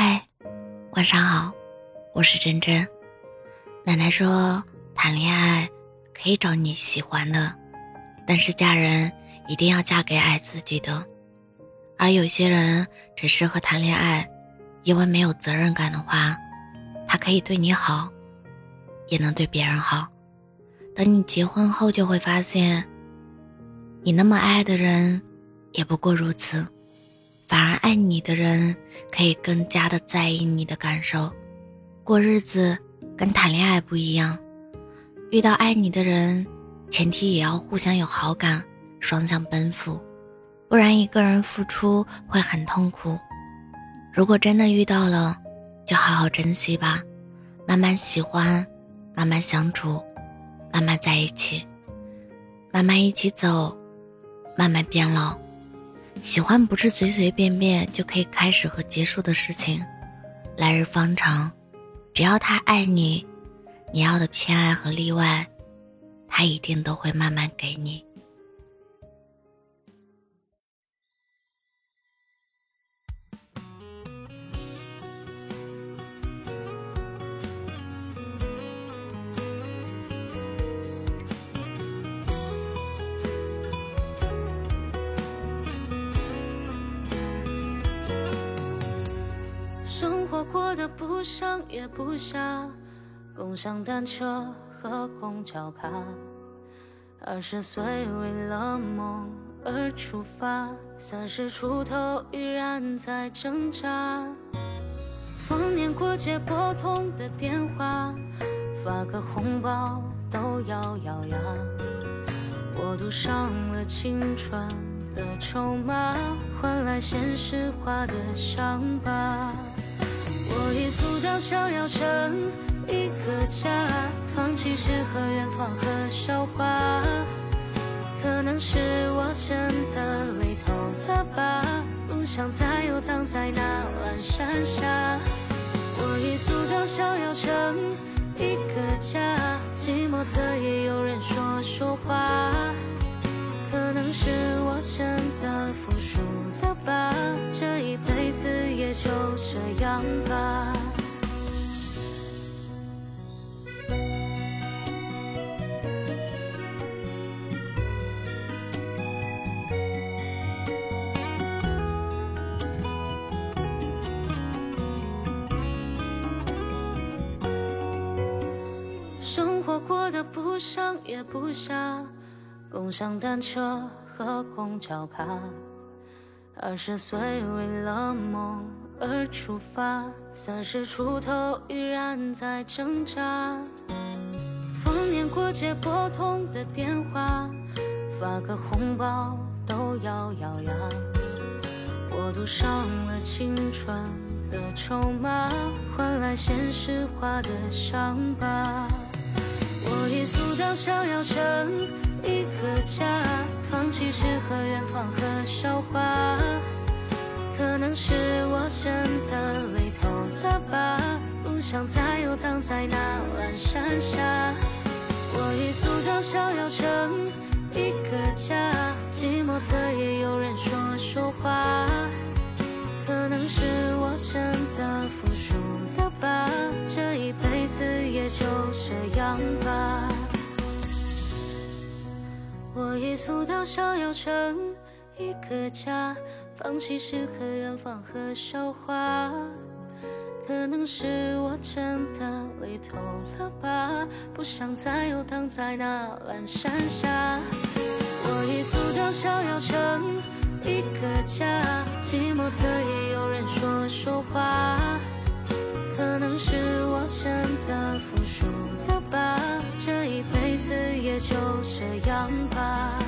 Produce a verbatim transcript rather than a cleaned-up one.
嗨，晚上好，我是珍珍。奶奶说谈恋爱可以找你喜欢的，但是嫁人一定要嫁给爱自己的。而有些人只适合谈恋爱，因为没有责任感的话，他可以对你好，也能对别人好。等你结婚后就会发现，你那么爱的人也不过如此，反而爱你的人可以更加的在意你的感受。过日子跟谈恋爱不一样，遇到爱你的人，前提也要互相有好感，双向奔赴，不然一个人付出会很痛苦。如果真的遇到了，就好好珍惜吧，慢慢喜欢，慢慢相处，慢慢在一起，慢慢一起走，慢慢变老。喜欢不是随随便便就可以开始和结束的事情，来日方长。只要他爱你，你要的偏爱和例外，他一定都会慢慢给你。我过得不上也不下，共享单车和公交卡，二十岁为了梦而出发，三十出头依然在挣扎。逢年过节拨通的电话，发个红包都要咬牙，我赌上了青春的筹码，换来现实化的伤疤。我一宿到逍遥城一个家，放弃诗和远方和韶华，可能是我真的累透了吧，不想再游荡在那晚山下。我一宿到逍遥城一个家，寂寞的也有人说说话，可能是我真的服输了吧，这一辈子也就这样吧。生活过得不上也不下，共享单车和公交卡，二十岁为了梦而出发，三十出头依然在挣扎。逢年过节拨通的电话，发个红包都要咬牙，我赌上了青春的筹码，换来现实化的伤疤。我一宿到逍遥城一个家，放弃诗和远方和韶华，可能是我真的累透了吧，不想再游荡在那晚山下。我一宿到逍遥城一个家，寂寞的也有人说说话，可能是我真的服输了吧，这一辈子也就这样吧。我一宿到逍遥城一个家，放弃诗和远方和韶华，可能是我真的累透了吧，不想再游荡在那阑珊下。我一宿到逍遥城一个家，寂寞的也有人说说话，可能是我真的服输了吧，这一辈子也就这样吧。